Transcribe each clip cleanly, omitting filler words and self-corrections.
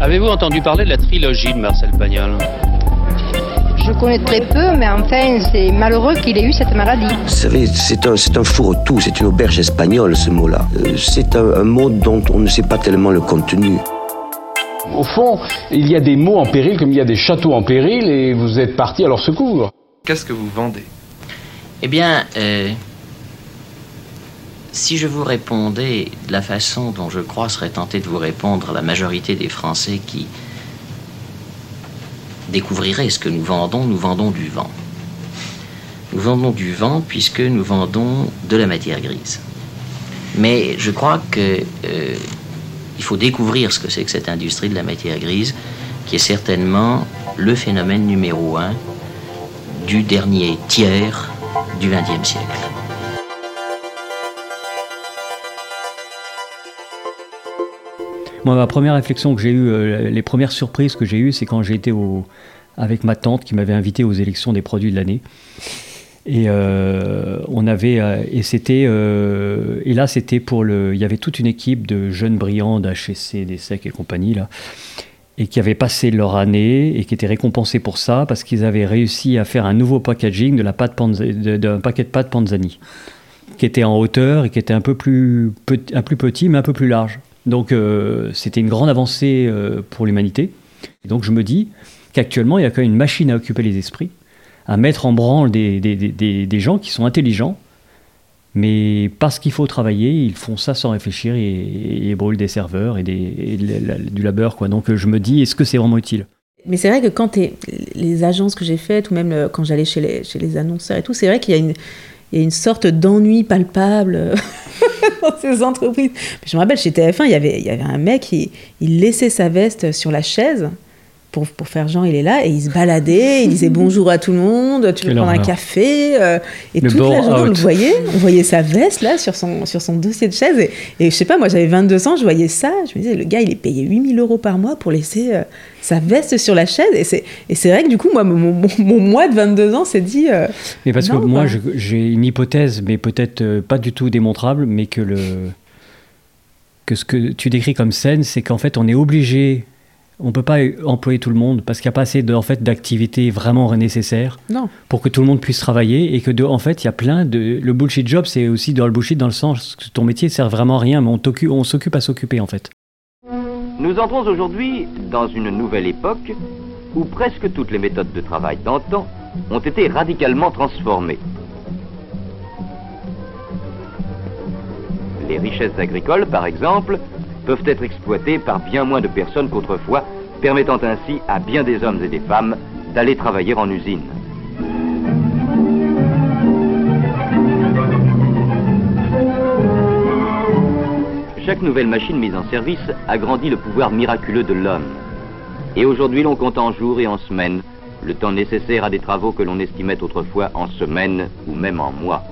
Avez-vous entendu parler de la trilogie de Marcel Pagnol ? Je connais très peu, mais enfin, c'est malheureux qu'il ait eu cette maladie. Vous savez, c'est un fourre-tout, c'est une auberge espagnole, ce mot-là. C'est un mot dont on ne sait pas tellement le contenu. Au fond, il y a des mots en péril comme il y a des châteaux en péril et vous êtes partis à leur secours. Qu'est-ce que vous vendez ? Eh bien, si je vous répondais de la façon dont je crois serait tenté de vous répondre la majorité des Français qui découvriraient ce que nous vendons du vent. Nous vendons du vent puisque nous vendons de la matière grise. Mais je crois que... il faut découvrir ce que c'est que cette industrie de la matière grise, qui est certainement le phénomène numéro 1 du dernier tiers du XXe siècle. Moi, ma première réflexion que j'ai eue, les premières surprises que j'ai eues, c'est quand j'ai été avec ma tante qui m'avait invité aux élections des produits de l'année. Il y avait toute une équipe de jeunes brillants d'HEC, des SEC et compagnie là, et qui avaient passé leur année et qui étaient récompensés pour ça parce qu'ils avaient réussi à faire un nouveau packaging de la pâte d'un paquet de pâte Panzani, qui était en hauteur et qui était un plus petit mais un peu plus large. Donc c'était une grande avancée pour l'humanité. Et donc je me dis qu'actuellement il y a quand même une machine à occuper les esprits, à mettre en branle des gens qui sont intelligents, mais parce qu'il faut travailler, ils font ça sans réfléchir et brûlent des serveurs et du labeur, quoi. Donc je me dis, est-ce que c'est vraiment utile ? Mais c'est vrai que quand les agences que j'ai faites, ou même quand j'allais chez les annonceurs et tout, c'est vrai qu'il y a une sorte d'ennui palpable dans ces entreprises. Je me rappelle, chez TF1, il y avait un mec qui laissait sa veste sur la chaise, pour faire genre il est là, et il se baladait, il disait bonjour à tout le monde, tu veux prendre un café, et toute la journée on voyait sa veste là sur son dossier de chaise, et je sais pas, moi j'avais 22 ans, je voyais ça, je me disais le gars il est payé 8 000 € par mois pour laisser sa veste sur la chaise, et c'est vrai que du coup moi mon moi de 22 ans s'est dit mais parce non, que moi j'ai une hypothèse, mais peut-être pas du tout démontrable, mais que ce que tu décris comme scène, c'est qu'en fait on est obligé. On ne peut pas employer tout le monde parce qu'il n'y a pas assez d'activités vraiment nécessaires pour que tout le monde puisse travailler, et que en fait, il y a plein de... Le bullshit job, c'est aussi dans le bullshit dans le sens que ton métier ne sert vraiment à rien, mais on s'occupe à s'occuper, en fait. Nous entrons aujourd'hui dans une nouvelle époque où presque toutes les méthodes de travail d'antan ont été radicalement transformées. Les richesses agricoles, par exemple, peuvent être exploités par bien moins de personnes qu'autrefois, permettant ainsi à bien des hommes et des femmes d'aller travailler en usine. Chaque nouvelle machine mise en service agrandit le pouvoir miraculeux de l'homme. Et aujourd'hui, l'on compte en jours et en semaines le temps nécessaire à des travaux que l'on estimait autrefois en semaines ou même en mois.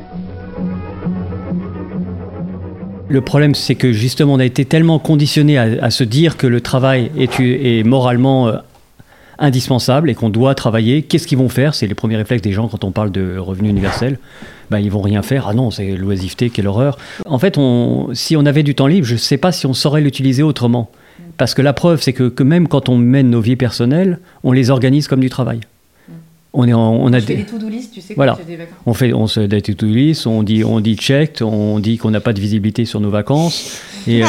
Le problème, c'est que justement, on a été tellement conditionné à se dire que le travail est moralement indispensable et qu'on doit travailler. Qu'est-ce qu'ils vont faire ? C'est les premiers réflexes des gens quand on parle de revenu universel. Ben, ils vont rien faire. Ah non, c'est l'oisiveté, quelle horreur. En fait, si on avait du temps libre, je ne sais pas si on saurait l'utiliser autrement. Parce que la preuve, c'est que même quand on mène nos vies personnelles, on les organise comme du travail. On fait des to-do list, tu sais. Voilà. Quand tu as des vacances. On fait des to-do list, on dit checked, on dit qu'on n'a pas de visibilité sur nos vacances et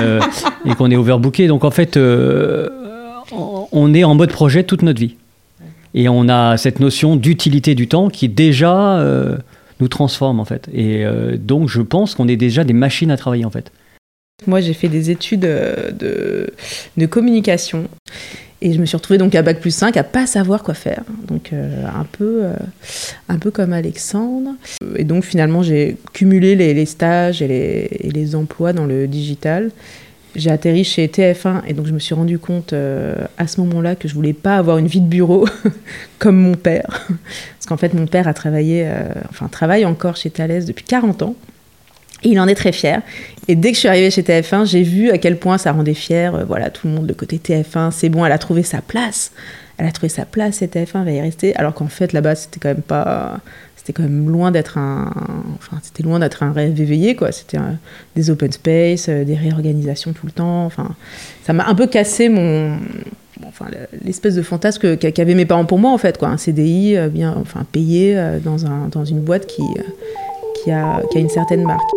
qu'on est overbooké. Donc en fait, on est en mode projet toute notre vie. Et on a cette notion d'utilité du temps qui déjà nous transforme en fait. Et donc je pense qu'on est déjà des machines à travailler en fait. Moi j'ai fait des études de communication. Et je me suis retrouvée donc à Bac plus 5 à pas savoir quoi faire. Donc un peu comme Alexandre. Et donc finalement j'ai cumulé les stages et les emplois dans le digital. J'ai atterri chez TF1 et donc je me suis rendu compte à ce moment-là que je voulais pas avoir une vie de bureau comme mon père. Parce qu'en fait mon père a travaille encore chez Thales depuis 40 ans. Et il en est très fier. Et dès que je suis arrivée chez TF1, j'ai vu à quel point ça rendait fier. Voilà, tout le monde, le côté TF1, c'est bon, elle a trouvé sa place. Elle a trouvé sa place, et TF1 va y rester. Alors qu'en fait, là-bas, c'était quand même loin d'être un rêve éveillé, quoi. C'était des open space, des réorganisations tout le temps. Enfin, ça m'a un peu cassé mon... enfin, l'espèce de fantasme qu'avaient mes parents pour moi, en fait, quoi. Un CDI bien, enfin, payé dans une boîte qui a une certaine marque.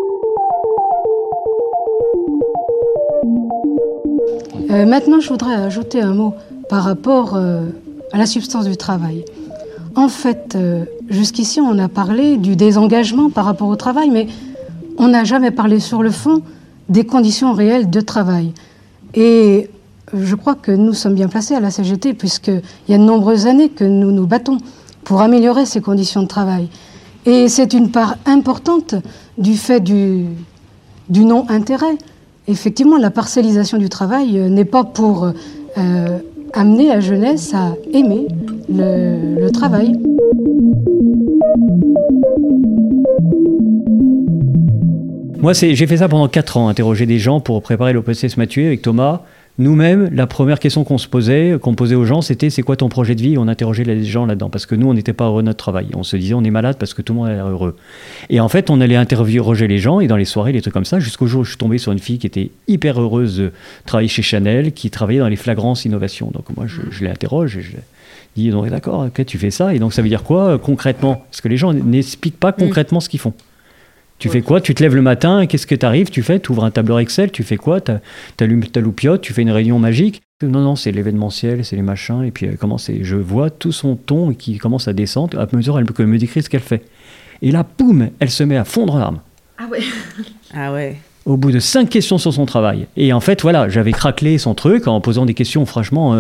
Maintenant, je voudrais ajouter un mot par rapport à la substance du travail. En fait, jusqu'ici, on a parlé du désengagement par rapport au travail, mais on n'a jamais parlé sur le fond des conditions réelles de travail. Et je crois que nous sommes bien placés à la CGT, puisqu'il y a de nombreuses années que nous nous battons pour améliorer ces conditions de travail. Et c'est une part importante du fait du non-intérêt. Effectivement, la parcellisation du travail n'est pas pour amener la jeunesse à aimer le travail. Moi, j'ai fait ça pendant 4 ans, interroger des gens pour préparer l'OPC m'a tué avec Thomas. Nous-mêmes, la première question qu'on posait aux gens, c'était « C'est quoi ton projet de vie ?» On interrogeait les gens là-dedans, parce que nous, on n'était pas heureux de notre travail. On se disait « On est malade parce que tout le monde a l'air heureux. » Et en fait, on allait interroger les gens, et dans les soirées, les trucs comme ça, jusqu'au jour où je suis tombé sur une fille qui était hyper heureuse de travailler chez Chanel, qui travaillait dans les flagrances innovations. Donc moi, je l'interroge, et je dis « D'accord, ok, tu fais ça. » Et donc ça veut dire quoi concrètement ? Parce que les gens n'expliquent pas concrètement ce qu'ils font. Tu fais quoi ? Tu te lèves le matin, qu'est-ce que t'arrives ? Tu ouvres un tableur Excel, tu fais quoi ? T'allumes ta loupiote, tu fais une réunion magique ? Non, non, c'est l'événementiel, c'est les machins, et puis je vois tout son ton qui commence à descendre à mesure qu'elle me décrit ce qu'elle fait. Et là, boum, elle se met à fondre en larmes. Ah ouais. Ah ouais. Au bout de 5 questions sur son travail. Et en fait, voilà, j'avais craquelé son truc en posant des questions, franchement,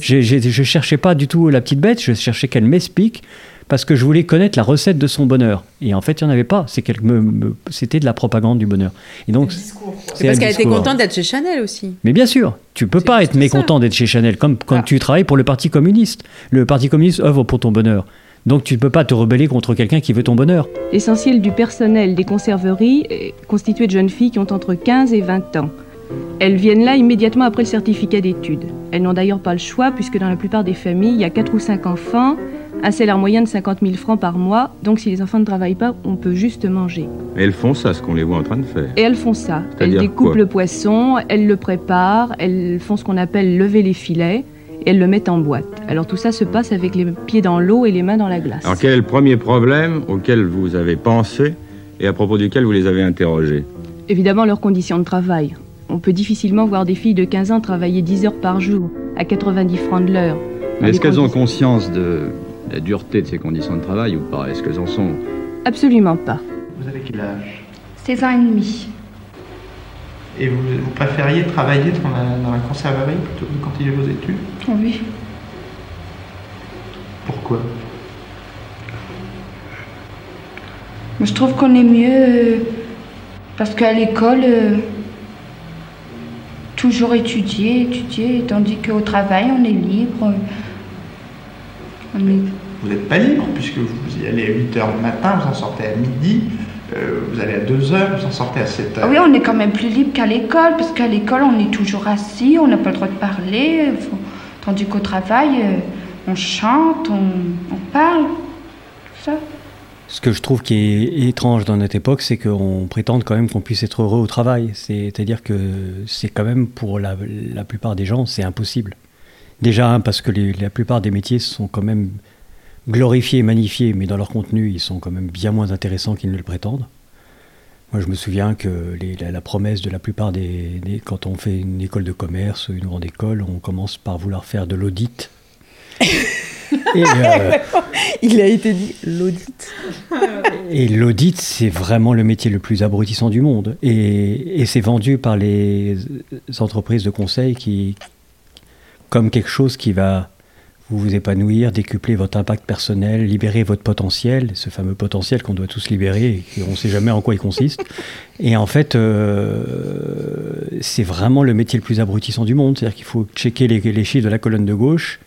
je cherchais pas du tout la petite bête, je cherchais qu'elle m'explique. Parce que je voulais connaître la recette de son bonheur. Et en fait, il n'y en avait pas. C'était de la propagande du bonheur. Et donc, c'est parce qu'elle était contente d'être chez Chanel aussi. Mais bien sûr, tu ne peux pas être mécontent d'être chez Chanel, comme quand tu travailles pour le Parti communiste. Le Parti communiste œuvre pour ton bonheur. Donc tu ne peux pas te rebeller contre quelqu'un qui veut ton bonheur. L'essentiel du personnel des conserveries est constitué de jeunes filles qui ont entre 15 et 20 ans. Elles viennent là immédiatement après le certificat d'études. Elles n'ont d'ailleurs pas le choix, puisque dans la plupart des familles, il y a 4 ou 5 enfants, un salaire moyen de 50 000 francs par mois, donc si les enfants ne travaillent pas, on peut juste manger. Mais elles font ça, ce qu'on les voit en train de faire. Et elles font ça. Elles découpent le poisson, elles le préparent, elles font ce qu'on appelle lever les filets, et elles le mettent en boîte. Alors tout ça se passe avec les pieds dans l'eau et les mains dans la glace. Alors quel est le premier problème auquel vous avez pensé et à propos duquel vous les avez interrogés ? Évidemment, leurs conditions de travail. On peut difficilement voir des filles de 15 ans travailler 10 heures par jour, à 90 francs de l'heure. Mais est-ce qu'elles ont conscience de la dureté de ces conditions de travail ou pas ? Est-ce qu'elles en sont ? Absolument pas. Vous avez quel âge ? 16 ans et demi. Et vous préfériez travailler dans la conserverie plutôt que de continuer vos études ? Oui. Pourquoi ? Moi, je trouve qu'on est mieux parce qu'à l'école... toujours étudier, tandis qu'au travail, on est libre. Vous n'êtes pas libre, puisque vous y allez à 8h le matin, vous en sortez à midi, vous allez à 2h, vous en sortez à 7h. Oui, on est quand même plus libre qu'à l'école, parce qu'à l'école, on est toujours assis, on n'a pas le droit de parler, tandis qu'au travail, on chante, on parle, tout ça. Ce que je trouve qui est étrange dans notre époque, c'est qu'on prétende quand même qu'on puisse être heureux au travail. C'est-à-dire que c'est quand même, pour la plupart des gens, c'est impossible. Déjà, parce que la plupart des métiers sont quand même glorifiés, magnifiés, mais dans leur contenu, ils sont quand même bien moins intéressants qu'ils ne le prétendent. Moi, je me souviens que la promesse de la plupart quand on fait une école de commerce, une grande école, on commence par vouloir faire de l'audit. Il a été dit l'audit. Et l'audit, c'est vraiment le métier le plus abrutissant du monde. Et c'est vendu par les entreprises de conseil comme quelque chose qui va vous épanouir, décupler votre impact personnel, libérer votre potentiel, ce fameux potentiel qu'on doit tous libérer et qu'on ne sait jamais en quoi il consiste. Et en fait, c'est vraiment le métier le plus abrutissant du monde. C'est-à-dire qu'il faut checker les chiffres de la colonne de gauche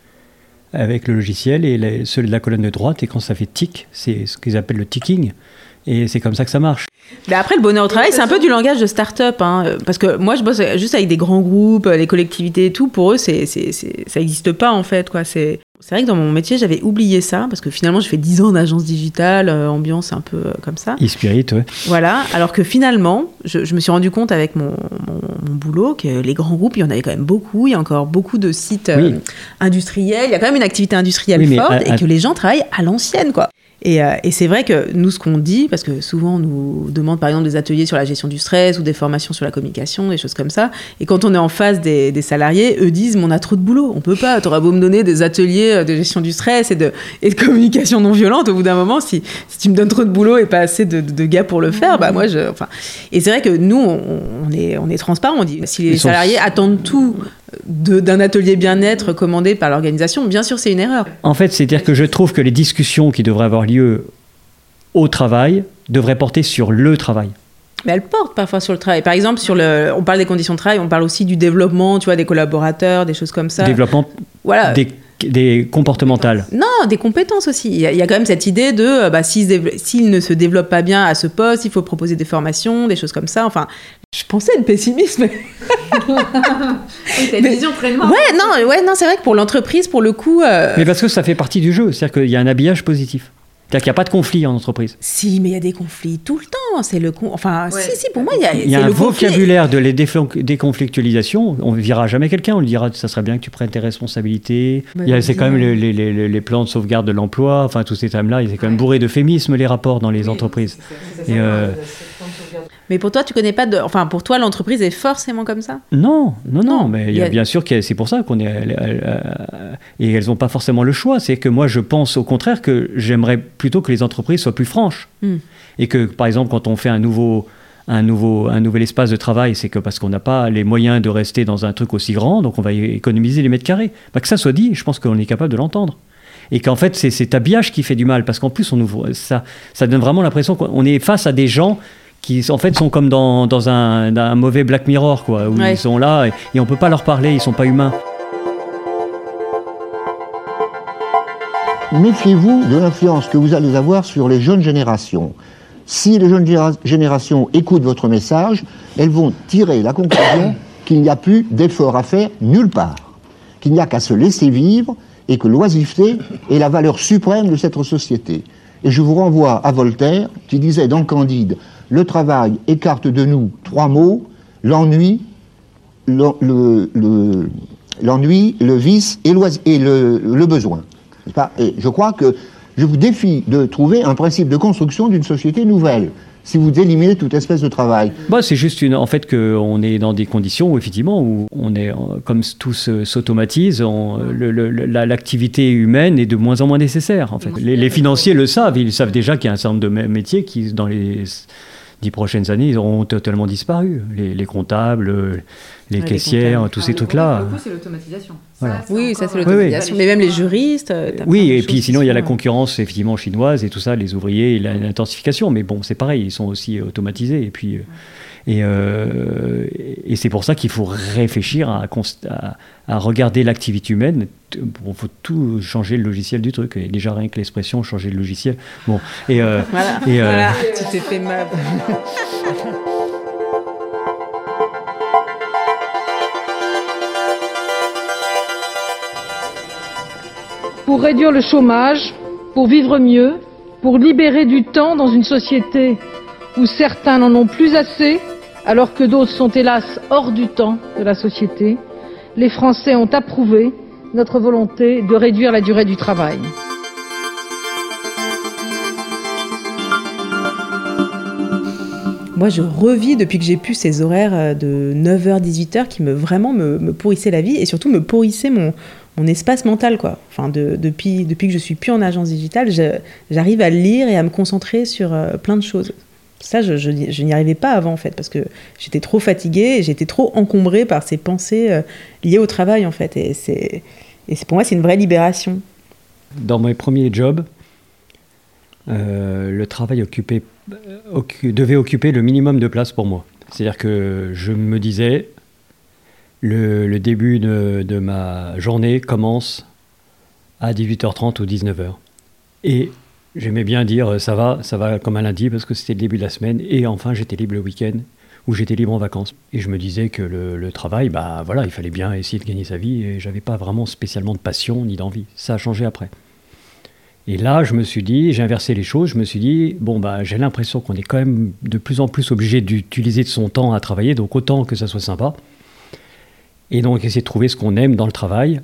avec le logiciel et celui de la colonne de droite, et quand ça fait tic, c'est ce qu'ils appellent le ticking, et c'est comme ça que ça marche. Mais après, le bonheur au travail, c'est un peu du langage de start-up, hein, parce que moi, je bosse juste avec des grands groupes, les collectivités et tout, pour eux, ça n'existe pas, en fait, quoi. C'est, C'est vrai que dans mon métier, j'avais oublié ça, parce que finalement, je fais 10 ans d'agence digitale, ambiance un peu comme ça. E-spirit, ouais. Voilà, alors que finalement, je me suis rendu compte avec mon boulot que les grands groupes, il y en avait quand même beaucoup, il y a encore beaucoup de sites industriels, il y a quand même une activité industrielle forte, et que les gens travaillent à l'ancienne, quoi. Et c'est vrai que nous, ce qu'on dit, parce que souvent on nous demande par exemple des ateliers sur la gestion du stress ou des formations sur la communication, des choses comme ça, et quand on est en face des salariés, eux disent mais on a trop de boulot, on peut pas, t'auras beau me donner des ateliers de gestion du stress et de communication non violente, au bout d'un moment si tu me donnes trop de boulot et pas assez de gars pour le faire, bah moi et c'est vrai que nous on est transparent, on dit si les salariés attendent tout d'un atelier bien-être commandé par l'organisation, bien sûr c'est une erreur. En fait, c'est-à-dire que je trouve que les discussions qui devraient avoir lieu au travail devraient porter sur le travail. Mais elles portent parfois sur le travail. Par exemple, on parle des conditions de travail, on parle aussi du développement, tu vois, des collaborateurs, des choses comme ça. Développement, voilà. Des comportementales. Non, des compétences aussi. Il y a quand même cette idée de s'il ne se développe pas bien à ce poste, il faut proposer des formations, des choses comme ça. Enfin, je pensais le pessimisme. T'as une vision très noire. Ouais, non, c'est vrai que pour l'entreprise, pour le coup. Mais parce que ça fait partie du jeu, c'est-à-dire qu'il y a un habillage positif. C'est-à-dire qu'il n'y a pas de conflit en entreprise. Si, mais il y a des conflits tout le temps. Si, pour moi, il y a un vocabulaire de la déconflictualisation. On ne virera jamais quelqu'un. On lui dira, ça serait bien que tu prennes tes responsabilités. C'est quand même les plans de sauvegarde de l'emploi. Enfin, tous ces thèmes-là, c'est quand même bourré d'euphémismes, les rapports dans les entreprises. Mais pour toi, tu connais pas pour toi, l'entreprise est forcément comme ça ? Non, mais il y a bien sûr que c'est pour ça qu'on est. Et elles n'ont pas forcément le choix. C'est que moi, je pense au contraire que j'aimerais plutôt que les entreprises soient plus franches. Et que, par exemple, quand on fait un nouvel espace de travail, c'est que parce qu'on n'a pas les moyens de rester dans un truc aussi grand, donc on va économiser les mètres carrés. Que ça soit dit, je pense qu'on est capable de l'entendre. Et qu'en fait, c'est cet habillage qui fait du mal. Parce qu'en plus, ça donne vraiment l'impression qu'on est face à des gens qui en fait sont comme dans un mauvais Black Mirror, quoi, où ils sont là et on peut pas leur parler, ils sont pas humains. Méfiez-vous de l'influence que vous allez avoir sur les jeunes générations. Si les jeunes générations écoutent votre message, elles vont tirer la conclusion qu'il n'y a plus d'effort à faire nulle part, qu'il n'y a qu'à se laisser vivre et que l'oisiveté est la valeur suprême de cette société. Et je vous renvoie à Voltaire qui disait dans le Candide: le travail écarte de nous trois mots, l'ennui, le vice et le besoin. Et je crois que je vous défie de trouver un principe de construction d'une société nouvelle, si vous éliminez toute espèce de travail. C'est juste en fait qu'on est dans des conditions où, effectivement, comme tout s'automatise, l'activité humaine est de moins en moins nécessaire. En fait. Les financiers le savent, ils savent déjà qu'il y a un certain nombre de métiers qui, dans les 10 prochaines années, ils auront totalement disparu. Les comptables, les caissières, tous ces trucs-là. Beaucoup, c'est l'automatisation. Voilà. C'est l'automatisation. Oui. Mais même les juristes. Sinon, il y a la concurrence, effectivement, chinoise et tout ça, les ouvriers, et l'intensification. Mais bon, c'est pareil, ils sont aussi automatisés. Et c'est pour ça qu'il faut réfléchir à regarder l'activité humaine. Il faut tout changer le logiciel du truc. Et déjà, rien que l'expression, changer le logiciel. Voilà, tu t'es fait mal. Pour réduire le chômage, pour vivre mieux, pour libérer du temps dans une société où certains n'en ont plus assez, alors que d'autres sont hélas hors du temps de la société, les Français ont approuvé notre volonté de réduire la durée du travail. Moi, je revis depuis que j'ai pu ces horaires de 9h-18h qui me pourrissaient la vie et surtout me pourrissaient mon espace mental, quoi. Enfin, depuis que je suis plus en agence digitale, j'arrive à lire et à me concentrer sur plein de choses. Ça, je n'y arrivais pas avant, en fait, parce que j'étais trop fatiguée et j'étais trop encombrée par ces pensées liées au travail, en fait. Et pour moi, c'est une vraie libération. Dans mes premiers jobs, le travail devait occuper le minimum de place pour moi. C'est-à-dire que je me disais... Le début de ma journée commence à 18h30 ou 19h. Et j'aimais bien dire ça va comme un lundi parce que c'était le début de la semaine. Et enfin, j'étais libre le week-end où j'étais libre en vacances. Et je me disais que le travail, bah voilà, il fallait bien essayer de gagner sa vie, et j'avais pas vraiment spécialement de passion ni d'envie. Ça a changé après. Et là, je me suis dit, j'ai inversé les choses, je me suis dit, bon, bah, j'ai l'impression qu'on est quand même de plus en plus obligé d'utiliser de son temps à travailler, donc autant que ça soit sympa. Et donc, essayer de trouver ce qu'on aime dans le travail.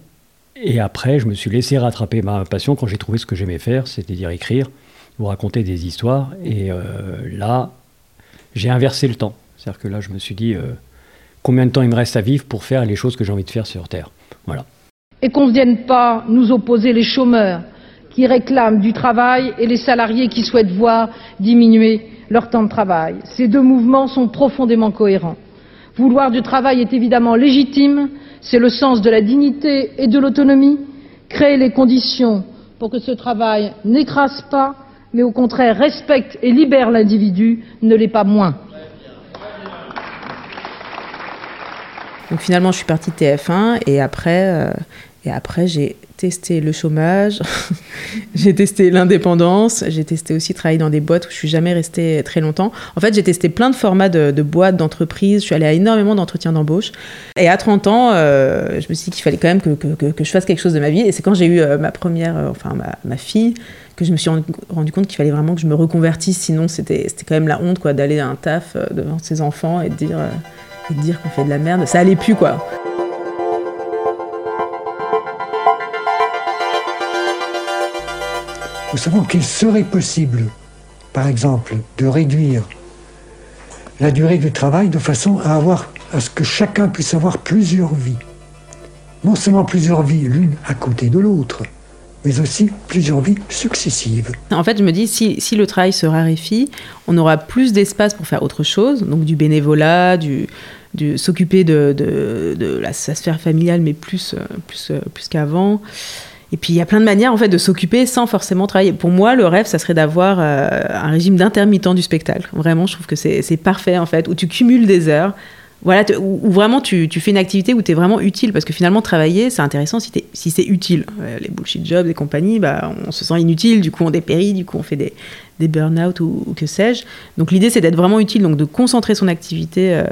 Et après, je me suis laissé rattraper ma passion quand j'ai trouvé ce que j'aimais faire, c'est-à-dire écrire, vous raconter des histoires. Et là, j'ai inversé le temps. C'est-à-dire que là, je me suis dit, combien de temps il me reste à vivre pour faire les choses que j'ai envie de faire sur Terre. Voilà. Et qu'on ne vienne pas nous opposer les chômeurs qui réclament du travail et les salariés qui souhaitent voir diminuer leur temps de travail. Ces deux mouvements sont profondément cohérents. Vouloir du travail est évidemment légitime, c'est le sens de la dignité et de l'autonomie. Créer les conditions pour que ce travail n'écrase pas, mais au contraire respecte et libère l'individu, ne l'est pas moins. Donc finalement, je suis partie de TF1 et après j'ai testé le chômage, j'ai testé l'indépendance, j'ai testé aussi travailler dans des boîtes où je suis jamais restée très longtemps. En fait, j'ai testé plein de formats de boîtes, d'entreprises, je suis allée à énormément d'entretiens d'embauche. Et à 30 ans, je me suis dit qu'il fallait quand même que je fasse quelque chose de ma vie. Et c'est quand j'ai eu ma fille, que je me suis rendu compte qu'il fallait vraiment que je me reconvertisse. Sinon, c'était quand même la honte, quoi, d'aller à un taf devant ses enfants et de dire qu'on fait de la merde. Ça allait plus, quoi. Nous savons qu'il serait possible, par exemple, de réduire la durée du travail de façon à ce que chacun puisse avoir plusieurs vies. Non seulement plusieurs vies l'une à côté de l'autre, mais aussi plusieurs vies successives. En fait, je me dis, si le travail se raréfie, on aura plus d'espace pour faire autre chose, donc du bénévolat, du s'occuper de la sphère familiale, mais plus qu'avant. Et puis, il y a plein de manières, en fait, de s'occuper sans forcément travailler. Pour moi, le rêve, ça serait d'avoir un régime d'intermittent du spectacle. Vraiment, je trouve que c'est parfait, en fait, où tu cumules des heures, voilà, où vraiment tu fais une activité où tu es vraiment utile. Parce que finalement, travailler, c'est intéressant si c'est utile. Les bullshit jobs et compagnie, bah, on se sent inutile, du coup, on dépérit, du coup, on fait des burn-out ou que sais-je. Donc, l'idée, c'est d'être vraiment utile, donc de concentrer son activité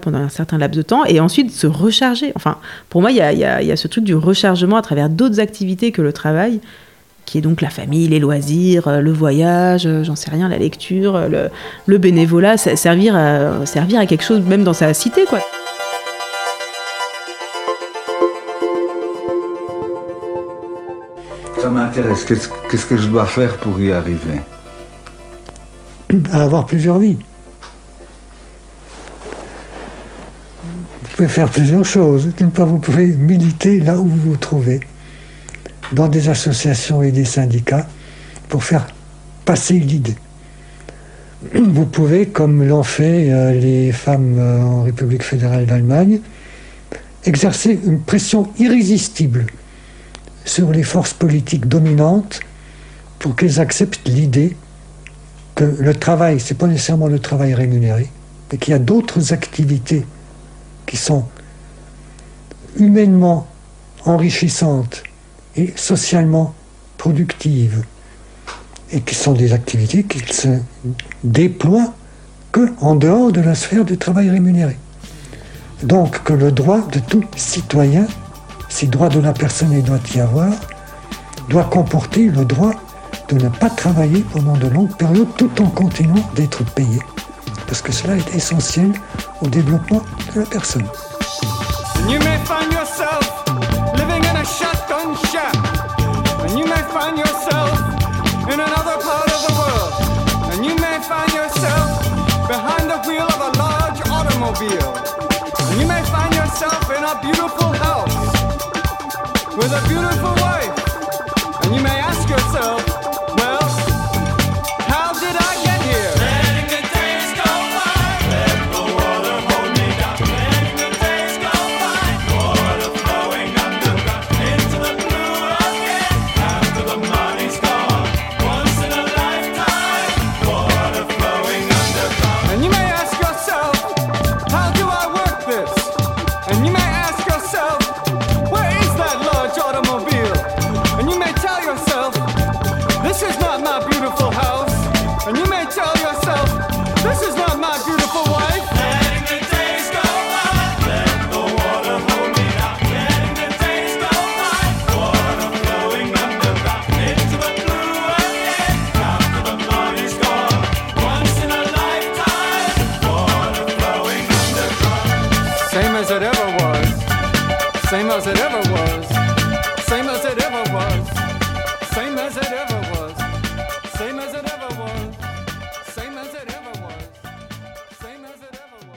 pendant un certain laps de temps et ensuite se recharger. Enfin, pour moi, il y a ce truc du rechargement à travers d'autres activités que le travail, qui est donc la famille, les loisirs, le voyage, j'en sais rien, la lecture, le bénévolat, servir à quelque chose, même dans sa cité, quoi. Ça m'intéresse. Qu'est-ce que je dois faire pour y arriver ? À avoir plusieurs vies. Vous pouvez faire plusieurs choses. Vous pouvez militer là où vous vous trouvez, dans des associations et des syndicats, pour faire passer l'idée. Vous pouvez, comme l'ont fait les femmes en République fédérale d'Allemagne, exercer une pression irrésistible sur les forces politiques dominantes pour qu'elles acceptent l'idée que le travail, c'est pas nécessairement le travail rémunéré, mais qu'il y a d'autres activités qui sont humainement enrichissantes et socialement productives, et qui sont des activités qui ne se déploient qu'en dehors de la sphère du travail rémunéré. Donc que le droit de tout citoyen, si droit de la personne il doit y avoir, doit comporter le droit de ne pas travailler pendant de longues périodes tout en continuant d'être payé, parce que cela est essentiel au développement de la personne. as it ever was, same as it ever was, same as it ever was, same as it ever was, same as it ever was, same as it ever was, same as it ever was, same as it ever was.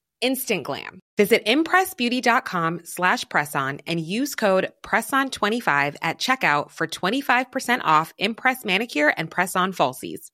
Instant glam. Visit impressbeauty.com/presson and use code PRESSON25 at checkout for 25% off Impress manicure and press-on falsies.